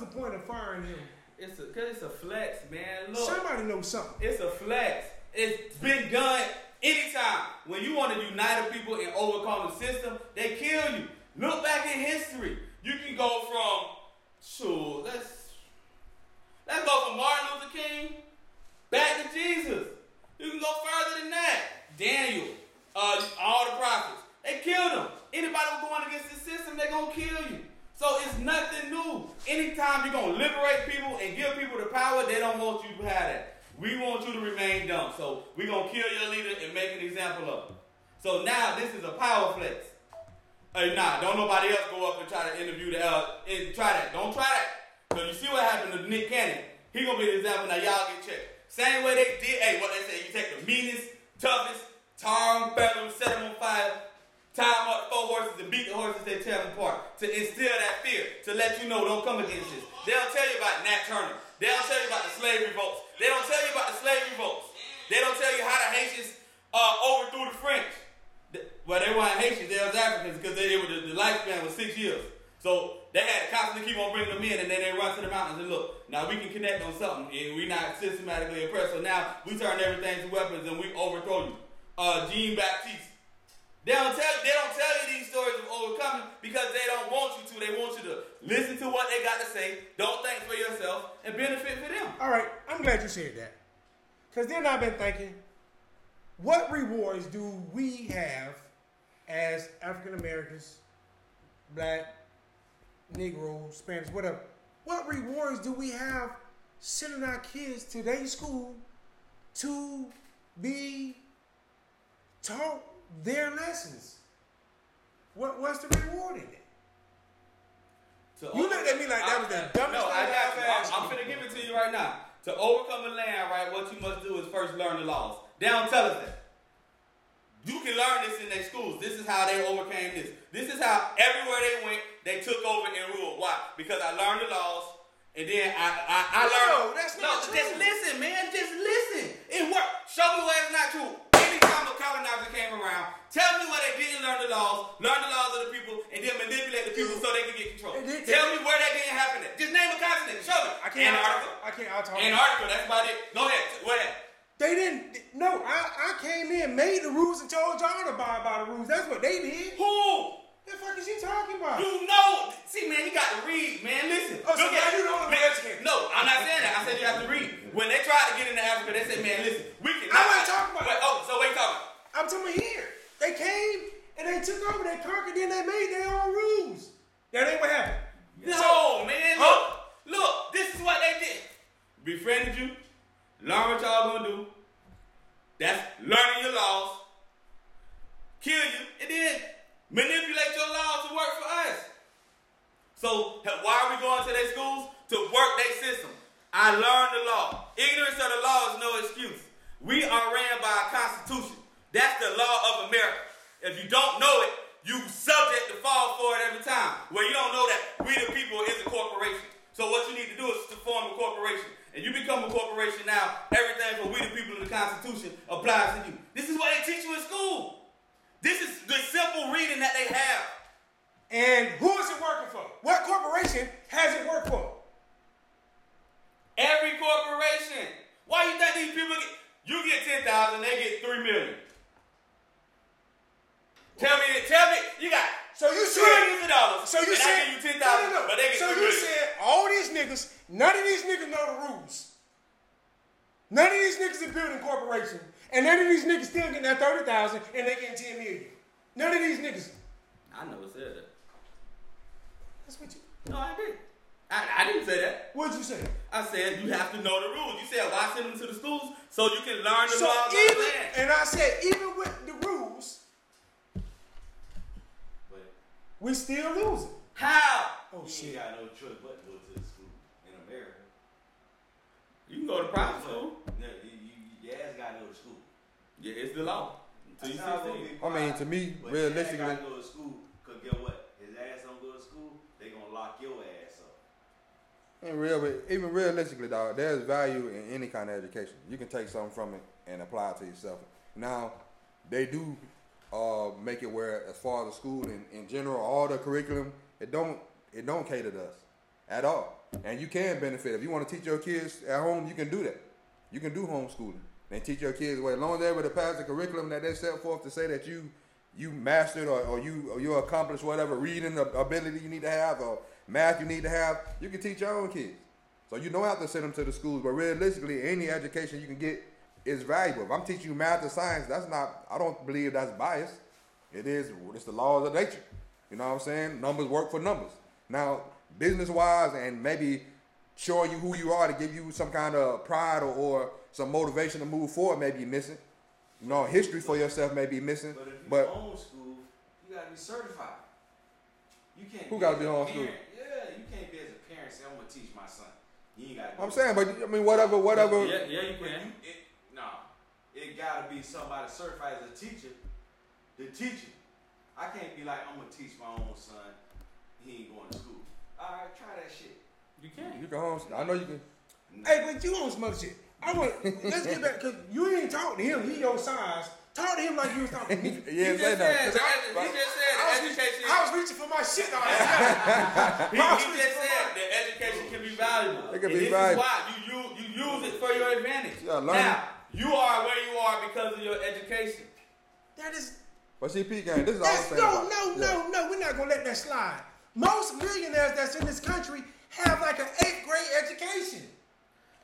the point of firing him? It's a flex, man. Look, somebody knows something. It's a flex. It's been done anytime. When you want to unite a people and overcome the system, they kill you. Look back in history. You can go from let's go from Martin Luther King back to Jesus. You can go further than that. Daniel, all the prophets, they killed them. Anybody who's going against the system, they're gonna kill you. So it's nothing new. Anytime you're going to liberate people and give people the power, they don't want you to have that. We want you to remain dumb. So we're going to kill your leader and make an example of him. So now this is a power flex. Don't nobody else go up and try to interview and try that. Don't try that. Because you see what happened to Nick Cannon. He going to be the example. Now y'all get checked. Same way they did. Hey, what they say, you take the meanest, toughest, tar them, feather them, set them on fire, tie them up, throw horses, and beat the horses they tear them apart. To instill that fear. To let you know, don't come against this. They don't tell you about Nat Turner. They don't tell you about the slave revolts. They don't tell you about the slave revolts. They don't tell you how the Haitians overthrew the French. Well, they weren't Haitians. They was Africans because the lifespan was 6 years. So they had to constantly keep on bringing them in, and then they run to the mountains and look. Now we can connect on something, and we're not systematically oppressed. So now we turn everything to weapons, and we overthrow you. Jean Baptiste. They don't tell you these stories of overcoming because they don't want you to. They want you to listen to what they got to say, don't think for yourself, and benefit for them. All right, I'm glad you said that. Because then I've been thinking, what rewards do we have as African Americans, black, Negro, Spanish, whatever? What rewards do we have sending our kids to their school to be taught their lessons? What's the reward in it? You looked at me like that was the dumbest thing I've asked. I'm finna give it to you right now. To overcome a land, right, what you must do is first learn the laws. They don't tell us that. You can learn this in their schools. This is how they overcame this. This is how everywhere they went, they took over and ruled. Why? Because I learned the laws, and then I learned. No, that's not true. Just listen, man. Just listen. It worked. Show me why it's not true. Anytime a colonizer came around, tell me where they didn't learn the laws of the people, and then manipulate the people so they can get control. Tell me where that didn't happen at. Just name a continent. Show me. Antarctica, that's about it. Go ahead. What happened? They didn't. No, I came in, made the rules, and told y'all to abide by the rules. That's what they did. Who? The fuck is you talking about? You know. See, man, you got to read, man. Listen. Oh, so now you don't understand. No, I'm not saying that. I said you have to read. When they tried to get into Africa, they said, man, listen, we can. I'm not talking about it. Oh, so what are you talking about? I'm talking about here. They came and they took over, they conquered, then they made their own rules. That ain't what happened. No, so, man. Look, this is what they did. Befriended you. Learn what y'all gonna do. That's learning your laws. Kill you, and then manipulate your laws to work for us. So why are we going to their schools? To work their system. I learned the law. Ignorance of the law is no excuse. We are ran by a constitution. That's the law of America. If you don't know it, you subject to fall for it every time. Well, you don't know that we the people is a corporation. So what you need to do is to form a corporation. And you become a corporation now. Everything for we the people in the Constitution applies to you. This is what they teach you in school. This is the simple reading that they have. And who is it working for? What corporation has it worked for? Every corporation. Why you think these people get... You get 10,000, they get 3 million. Tell me, you got $2 million. So you said, I give you 10,000, no. But they get 3 million. So you said all these niggas, none of these niggas know the rules. None of these niggas is building corporations, and none of these niggas still getting that 30,000, and they getting 10 million. None of these niggas. I never said that. That's what you. No, I did. I didn't say that. What'd you say? I said you have to know the rules. You said why send them to the schools so you can learn the laws. And I said even with the rules, but we still losing. How? Oh shit! You got no choice but to go to the school in America. You can go to private school. No, your ass got to go to school. Yeah, it's the law. Until you 16. I mean, to me, realistically, got to go to school. Cause get what? His ass don't go to school. They gonna lock your ass up. And even realistically, dog, there's value in any kind of education. You can take something from it and apply it to yourself. Now, they do make it where, as far as the school in general, all the curriculum, it don't cater to us at all. And you can benefit. If you want to teach your kids at home, you can do that. You can do homeschooling and teach your kids well. As long as they're able to pass the curriculum that they set forth to say that you mastered or you accomplished whatever reading ability you need to have or math you need to have, you can teach your own kids. So you don't have to send them to the schools. But realistically, any education you can get is valuable. If I'm teaching you math or science, I don't believe that's biased. It's the laws of nature. You know what I'm saying? Numbers work for numbers. Now, business-wise, and maybe showing you who you are to give you some kind of pride or some motivation to move forward may be missing. You know, history for yourself may be missing. But if you own school, you got to be certified. You can't. Who got to be on school? Yeah, you can't be as a parent saying, I'm going to teach my son. You ain't got to. I'm saying, but I mean, whatever. Yeah, you can. It got to be somebody certified as a teacher to teach it. I can't be like, I'm going to teach my own son. He ain't going to school. All right, try that shit. You can. You can homeschool. I know you can. Hey, but you on some other shit. Let's get back, because you ain't talk to him. He your size. Talk to him like you was talking to me. Yeah, say that. He just said education. I was reaching for my shit. He just said that education can be valuable. It can be valuable. This is why you use it for your advantage. Yeah, now, you are where you are because of your education. That is. But see, P Gang, this is all I'm saying. No. We're not going to let that slide. Most millionaires that's in this country have like an 8th grade education.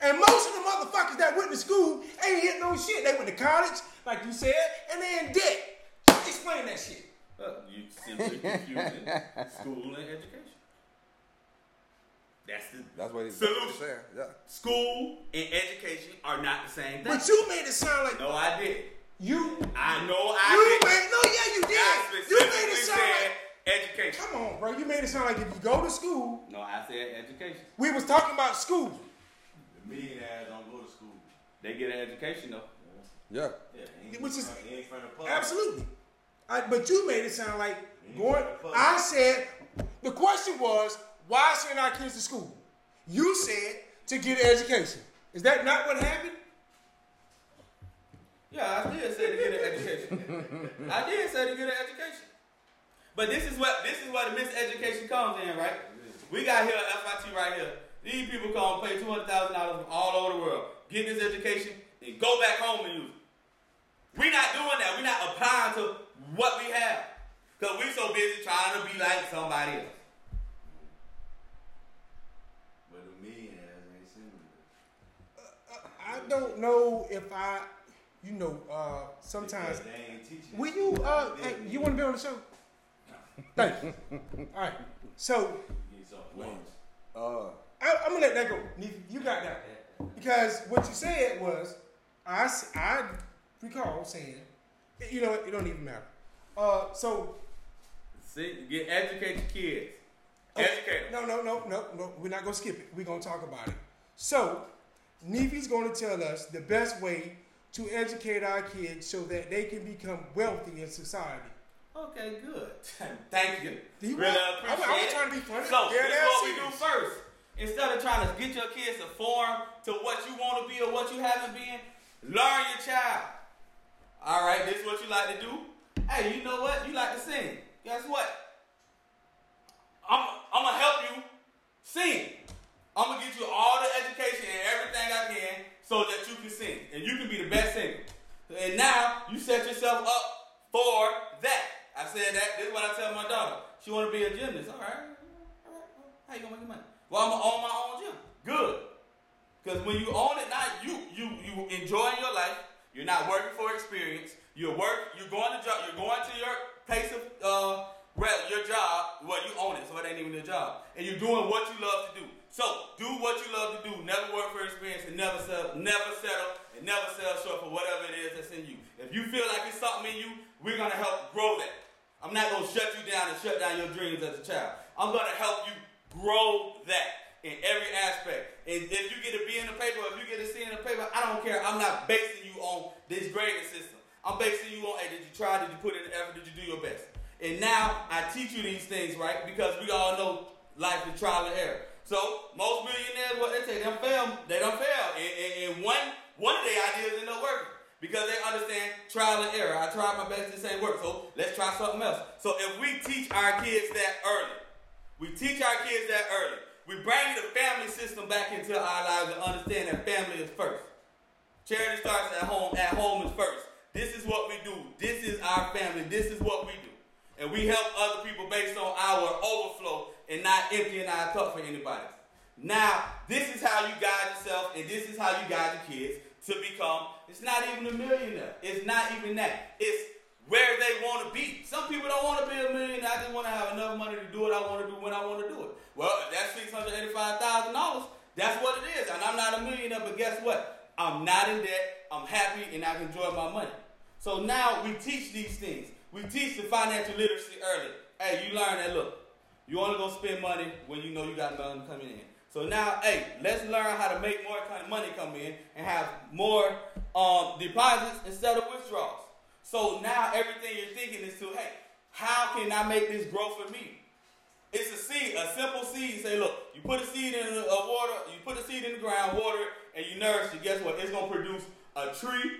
And most of the motherfuckers that went to school ain't hit no shit. They went to college, like you said, and they in debt. Explain that shit. You simply confusing school and education. That's what he's saying. Yeah. School and education are not the same thing. But you made it sound like... No, I did. You did. You made it sound like... Education. Come on, bro. You made it sound like if you go to school. No, I said education. We was talking about school. The millionaires don't go to school. They get an education though. Yeah. Yeah. Which is absolutely. But you made it sound like going. I said the question was why send our kids to school? You said to get an education. Is that not what happened? Yeah, I did say to get an education. I did say to get an education. But this is where the miseducation comes in, right? We got here at FIT right here. These people come and pay $200,000 from all over the world. Get this education and go back home and use it. We're not doing that. We're not applying to what we have. Because we're so busy trying to be like somebody else. But the millionaires ain't similar. I don't know if I, sometimes. They ain't teaching. Will you, you want to be on the show? Thanks. All right. So, I'm going to let that go. You got that. Because what you said was, I recall saying, you know, it don't even matter. See, get educated kids. Okay. Educate them. No. We're not going to skip it. We're going to talk about it. So, Neve's going to tell us the best way to educate our kids so that they can become wealthy in society. Okay, good. Thank you. I was trying to be funny. So, this is what we do first. Instead of trying to get your kids to form to what you want to be or what you haven't been, learn your child. All right, this is what you like to do. Hey, you know what? You like to sing. Guess what? I'm going to help you sing. I'm going to get you all the education and everything I can so that you can sing. And you can be the best singer And now you set yourself up for that. I said that. This is what I tell my daughter. She want to be a gymnast. All right. How you going to make money? Well, I'm going to own my own gym. Good. Because when you own it, now you enjoying your life. You're not working for experience. You're going to job. You're going to your place of your job. Well, you own it, so it ain't even your job. And you're doing what you love to do. So do what you love to do. Never work for experience, and never settle short for whatever it is that's in you. If you feel like it's something in you, we're gonna help grow that. I'm not gonna shut you down and shut down your dreams as a child. I'm gonna help you grow that in every aspect. And if you get a B in the paper, if you get a C in the paper, I don't care. I'm not basing you on this grading system. I'm basing you on, hey, did you try? Did you put in the effort? Did you do your best? And now I teach you these things, right? Because we all know life is trial and error. So most millionaires, what they say, they done fail. And one of their ideas end up working because they understand trial and error. I tried my best, this ain't work, so let's try something else. So if we teach our kids that early, we bring the family system back into our lives and understand that family is first. Charity starts at home. At home is first. This is what we do. This is our family. This is what we do. And we help other people based on our overflow and not emptying our cup for anybody. Now, this is how you guide yourself, and this is how you guide the kids to become, it's not even a millionaire. It's not even that. It's where they want to be. Some people don't want to be a millionaire. I just want to have enough money to do what I want to do when I want to do it. Well, if that's $685,000, that's what it is. And I'm not a millionaire, but guess what? I'm not in debt. I'm happy, and I can enjoy my money. So now we teach these things. We teach the financial literacy early. Hey, you learn that, look, you only going to spend money when you know you got money coming in. So now, hey, let's learn how to make more kind of money come in and have more deposits instead of withdrawals. So now everything you're thinking is to, hey, how can I make this grow for me? It's a seed, a simple seed. Say, look, you put a seed in the water, you put a seed in the ground, water it, and you nourish it. Guess what? It's going to produce a tree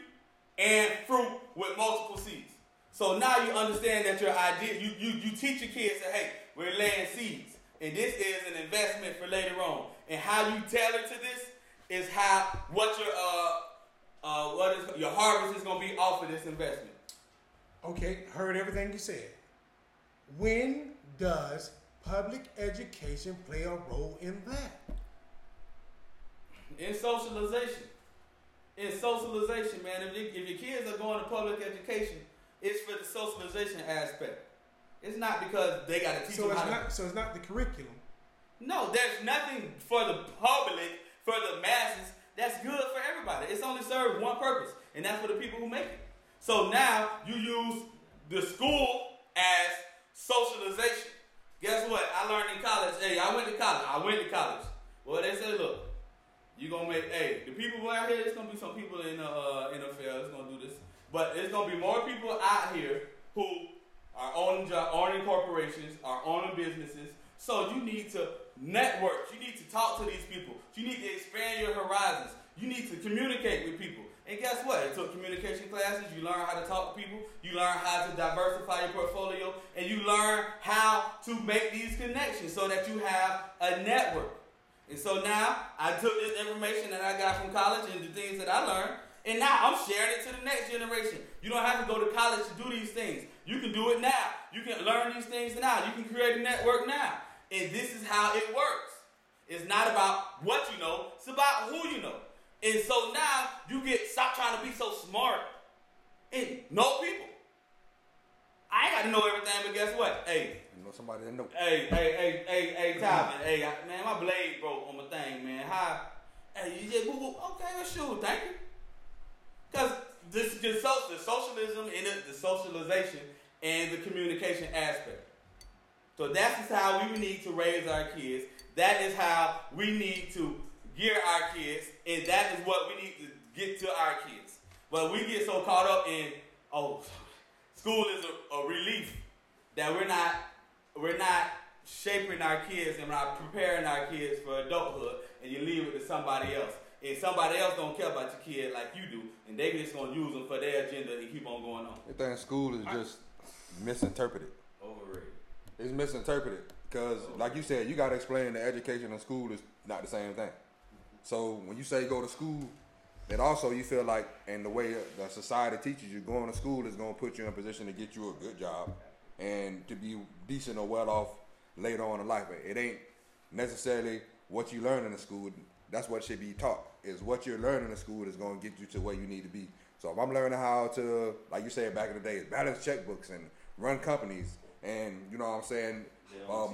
and fruit with multiple seeds. So now you understand that your idea, you teach your kids that, hey, we're laying seeds. And this is an investment for later on. And how you tailor to this is how your harvest is going to be off of this investment. Okay, heard everything you said. When does public education play a role in that? In socialization. In socialization, man. If your kids are going to public education, it's for the socialization aspect. It's not because they got to teach them how to... So it's not the curriculum? No, there's nothing for the public, for the masses, that's good for everybody. It's only served one purpose, and that's for the people who make it. So now you use the school as socialization. Guess what? I learned in college. Hey, I went to college. Well, they say, look, you're going to make... Hey, the people out here, there's going to be some people in the NFL that's going to do this. But there's going to be more people out here who are owning corporations, are owning businesses. So you need to network. You need to talk to these people. You need to expand your horizons. You need to communicate with people. And guess what? You took communication classes. You learn how to talk to people. You learn how to diversify your portfolio. And you learn how to make these connections so that you have a network. And so now I took this information that I got from college and the things that I learned, and now I'm sharing it to the next generation. You don't have to go to college to do these things. You can do it now. You can learn these things now. You can create a network now. And this is how it works. It's not about what you know. It's about who you know. And so now you stop trying to be so smart and know people. I ain't got to know everything, but guess what? Hey. You know somebody that know. Hey, Talvin. Hey, man, my blade broke on my thing, man. Hi. Hey, you just boop, boop. Okay, well, shoot. Thank you. Because the socialism and the socialization and the communication aspect. So that is how we need to raise our kids. That is how we need to gear our kids. And that is what we need to get to our kids. But we get so caught up in, oh, school is a relief, that we're not shaping our kids and we're not preparing our kids for adulthood, and you leave it to somebody else. And somebody else don't care about your kid like you do, and they just gonna use them for their agenda and keep on going on. I think school is just misinterpreted. Overrated. It's misinterpreted because, like you said, you gotta explain that education and school is not the same thing. Mm-hmm. So when you say go to school, And also you feel like, and the way the society teaches you, going to school is going to put you in a position to get you a good job and to be decent or well off later on in life. It ain't necessarily what you learn in the school. That's what should be taught, is what you're learning in school is going to get you to where you need to be. So if I'm learning how to, like you said back in the day, balance checkbooks and run companies and, you know what I'm saying,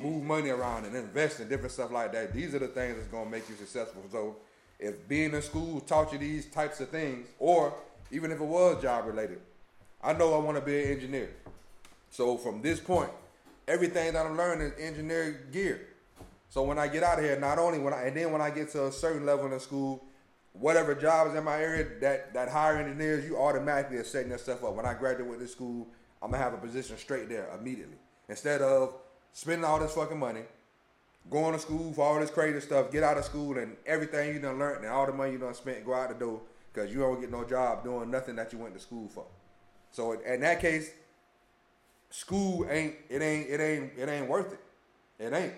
move money around and invest in different stuff like that, these are the things that's going to make you successful. So if being in school taught you these types of things, or even if it was job related, I know I want to be an engineer. So from this point, everything that I'm learning is engineering gear. So when I get out of here, not only when I, and then when I get to a certain level in school, whatever jobs in my area that hire engineers, you automatically are setting yourself up. When I graduate this school, I'm going to have a position straight there immediately. Instead of spending all this fucking money, going to school for all this crazy stuff, get out of school and everything you done learned and all the money you done spent, go out the door because you don't get no job doing nothing that you went to school for. So in that case, school ain't worth it. It ain't.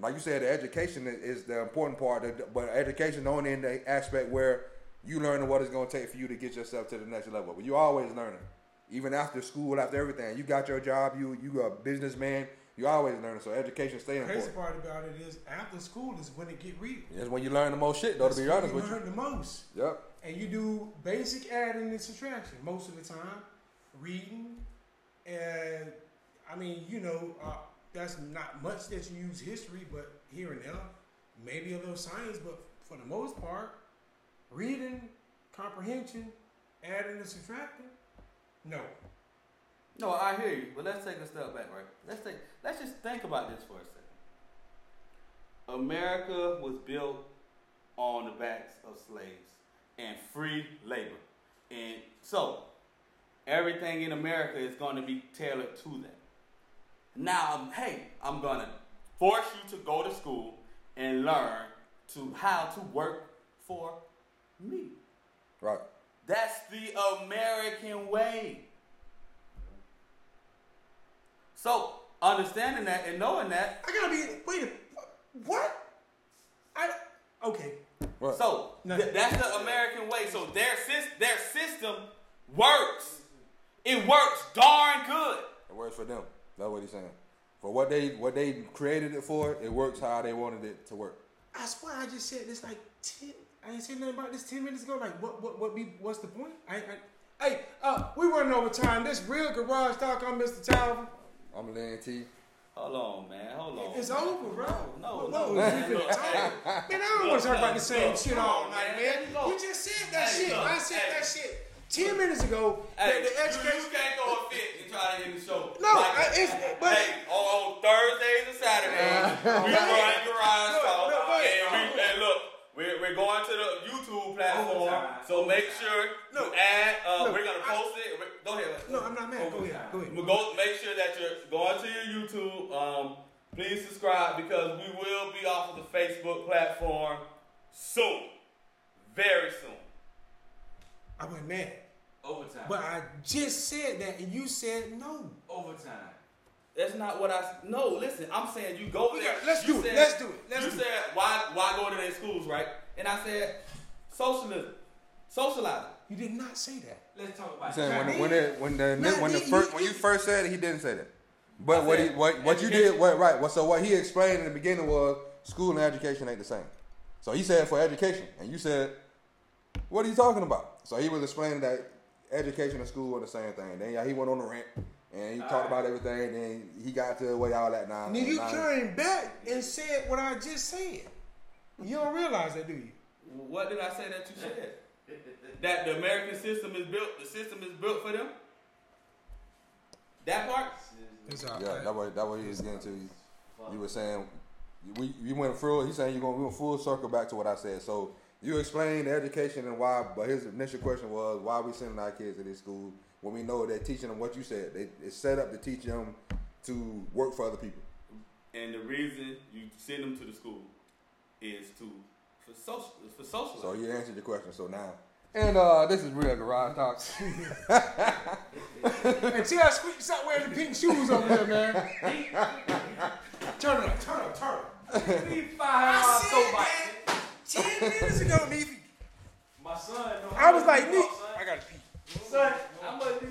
Like you said, the education is the important part, but education only in the aspect where you learn what it's going to take for you to get yourself to the next level. But you always learning, even after school, after everything. You got your job, you a businessman, you always learning. So education stays important. The crazy part about it is after school is when it get real. It's when you learn the most shit, though. That's to be honest with you, learn the most. Yep. And you do basic adding and subtraction most of the time, reading, and I mean, you know. That's not much that you use history, but here and there, maybe a little science, but for the most part, reading, comprehension, adding and subtracting, no. No, I hear you, but let's take a step back, right? Let's just think about this for a second. America was built on the backs of slaves and free labor. And so, everything in America is going to be tailored to that. Now, hey, I'm going to force you to go to school and learn to how to work for me. Right. That's the American way. So, understanding that and knowing that. I got to be, wait a minute, what? Okay. Right. So, that's the American way. So, their system works. It works darn good. It works for them. That's what he's saying. For what they created it for, it works how they wanted it to work. I swear I just said this like 10. I ain't said nothing about this 10 minutes ago. Like what's the point? We running over time. This Real Garage Talk. I'm Mr. Talvin. I'm Len T. Hold on, man. It's over, bro. No. Man, I don't want to talk about the same shit all night, man. You just said that shit. I said that shit 10 minutes ago, hey, the education... You can't go a fit and try to end the show. No, on Thursdays and Saturdays, we run Garage Talk. And look, we're going to the YouTube platform, so make sure you add... we're going to post it. Go ahead. No, I'm not mad. Go ahead. Make sure that you're going to your YouTube. Please subscribe, because we will be off of the Facebook platform soon. Very soon. I went mad. Overtime. But I just said that, and you said no. Overtime. That's not what I. No, listen. I'm saying you go there. Let's do it. You said why go to their schools, right? And I said socialism, socializing. You did not say that. Let's talk about it. When you first said it, he didn't say that. But So what he explained in the beginning was school and education ain't the same. So he said for education, and you said, what are you talking about? So he was explaining that education and school are the same thing. Then he went on a rant and he talked about everything. Then he got to where y'all at now. Then you came back and said what I just said. You don't realize that, do you? What did I say that you said? That the American system is built. The system is built for them. That part. Yeah, that what he was getting to. You were saying we went full. He's saying we went full circle back to what I said. So. You explained education and why, but his initial question was, why are we sending our kids to this school when we know they're teaching them what you said? It's set up to teach them to work for other people. And the reason you send them to the school is for social. So you answered the question, so now. And this is Real Garage Talk. And see how Squeaks out wearing the pink shoes over there, man. Turn up. 3, 5 hours, 10 minutes ago, Nicky. My son don't I was like, Nick,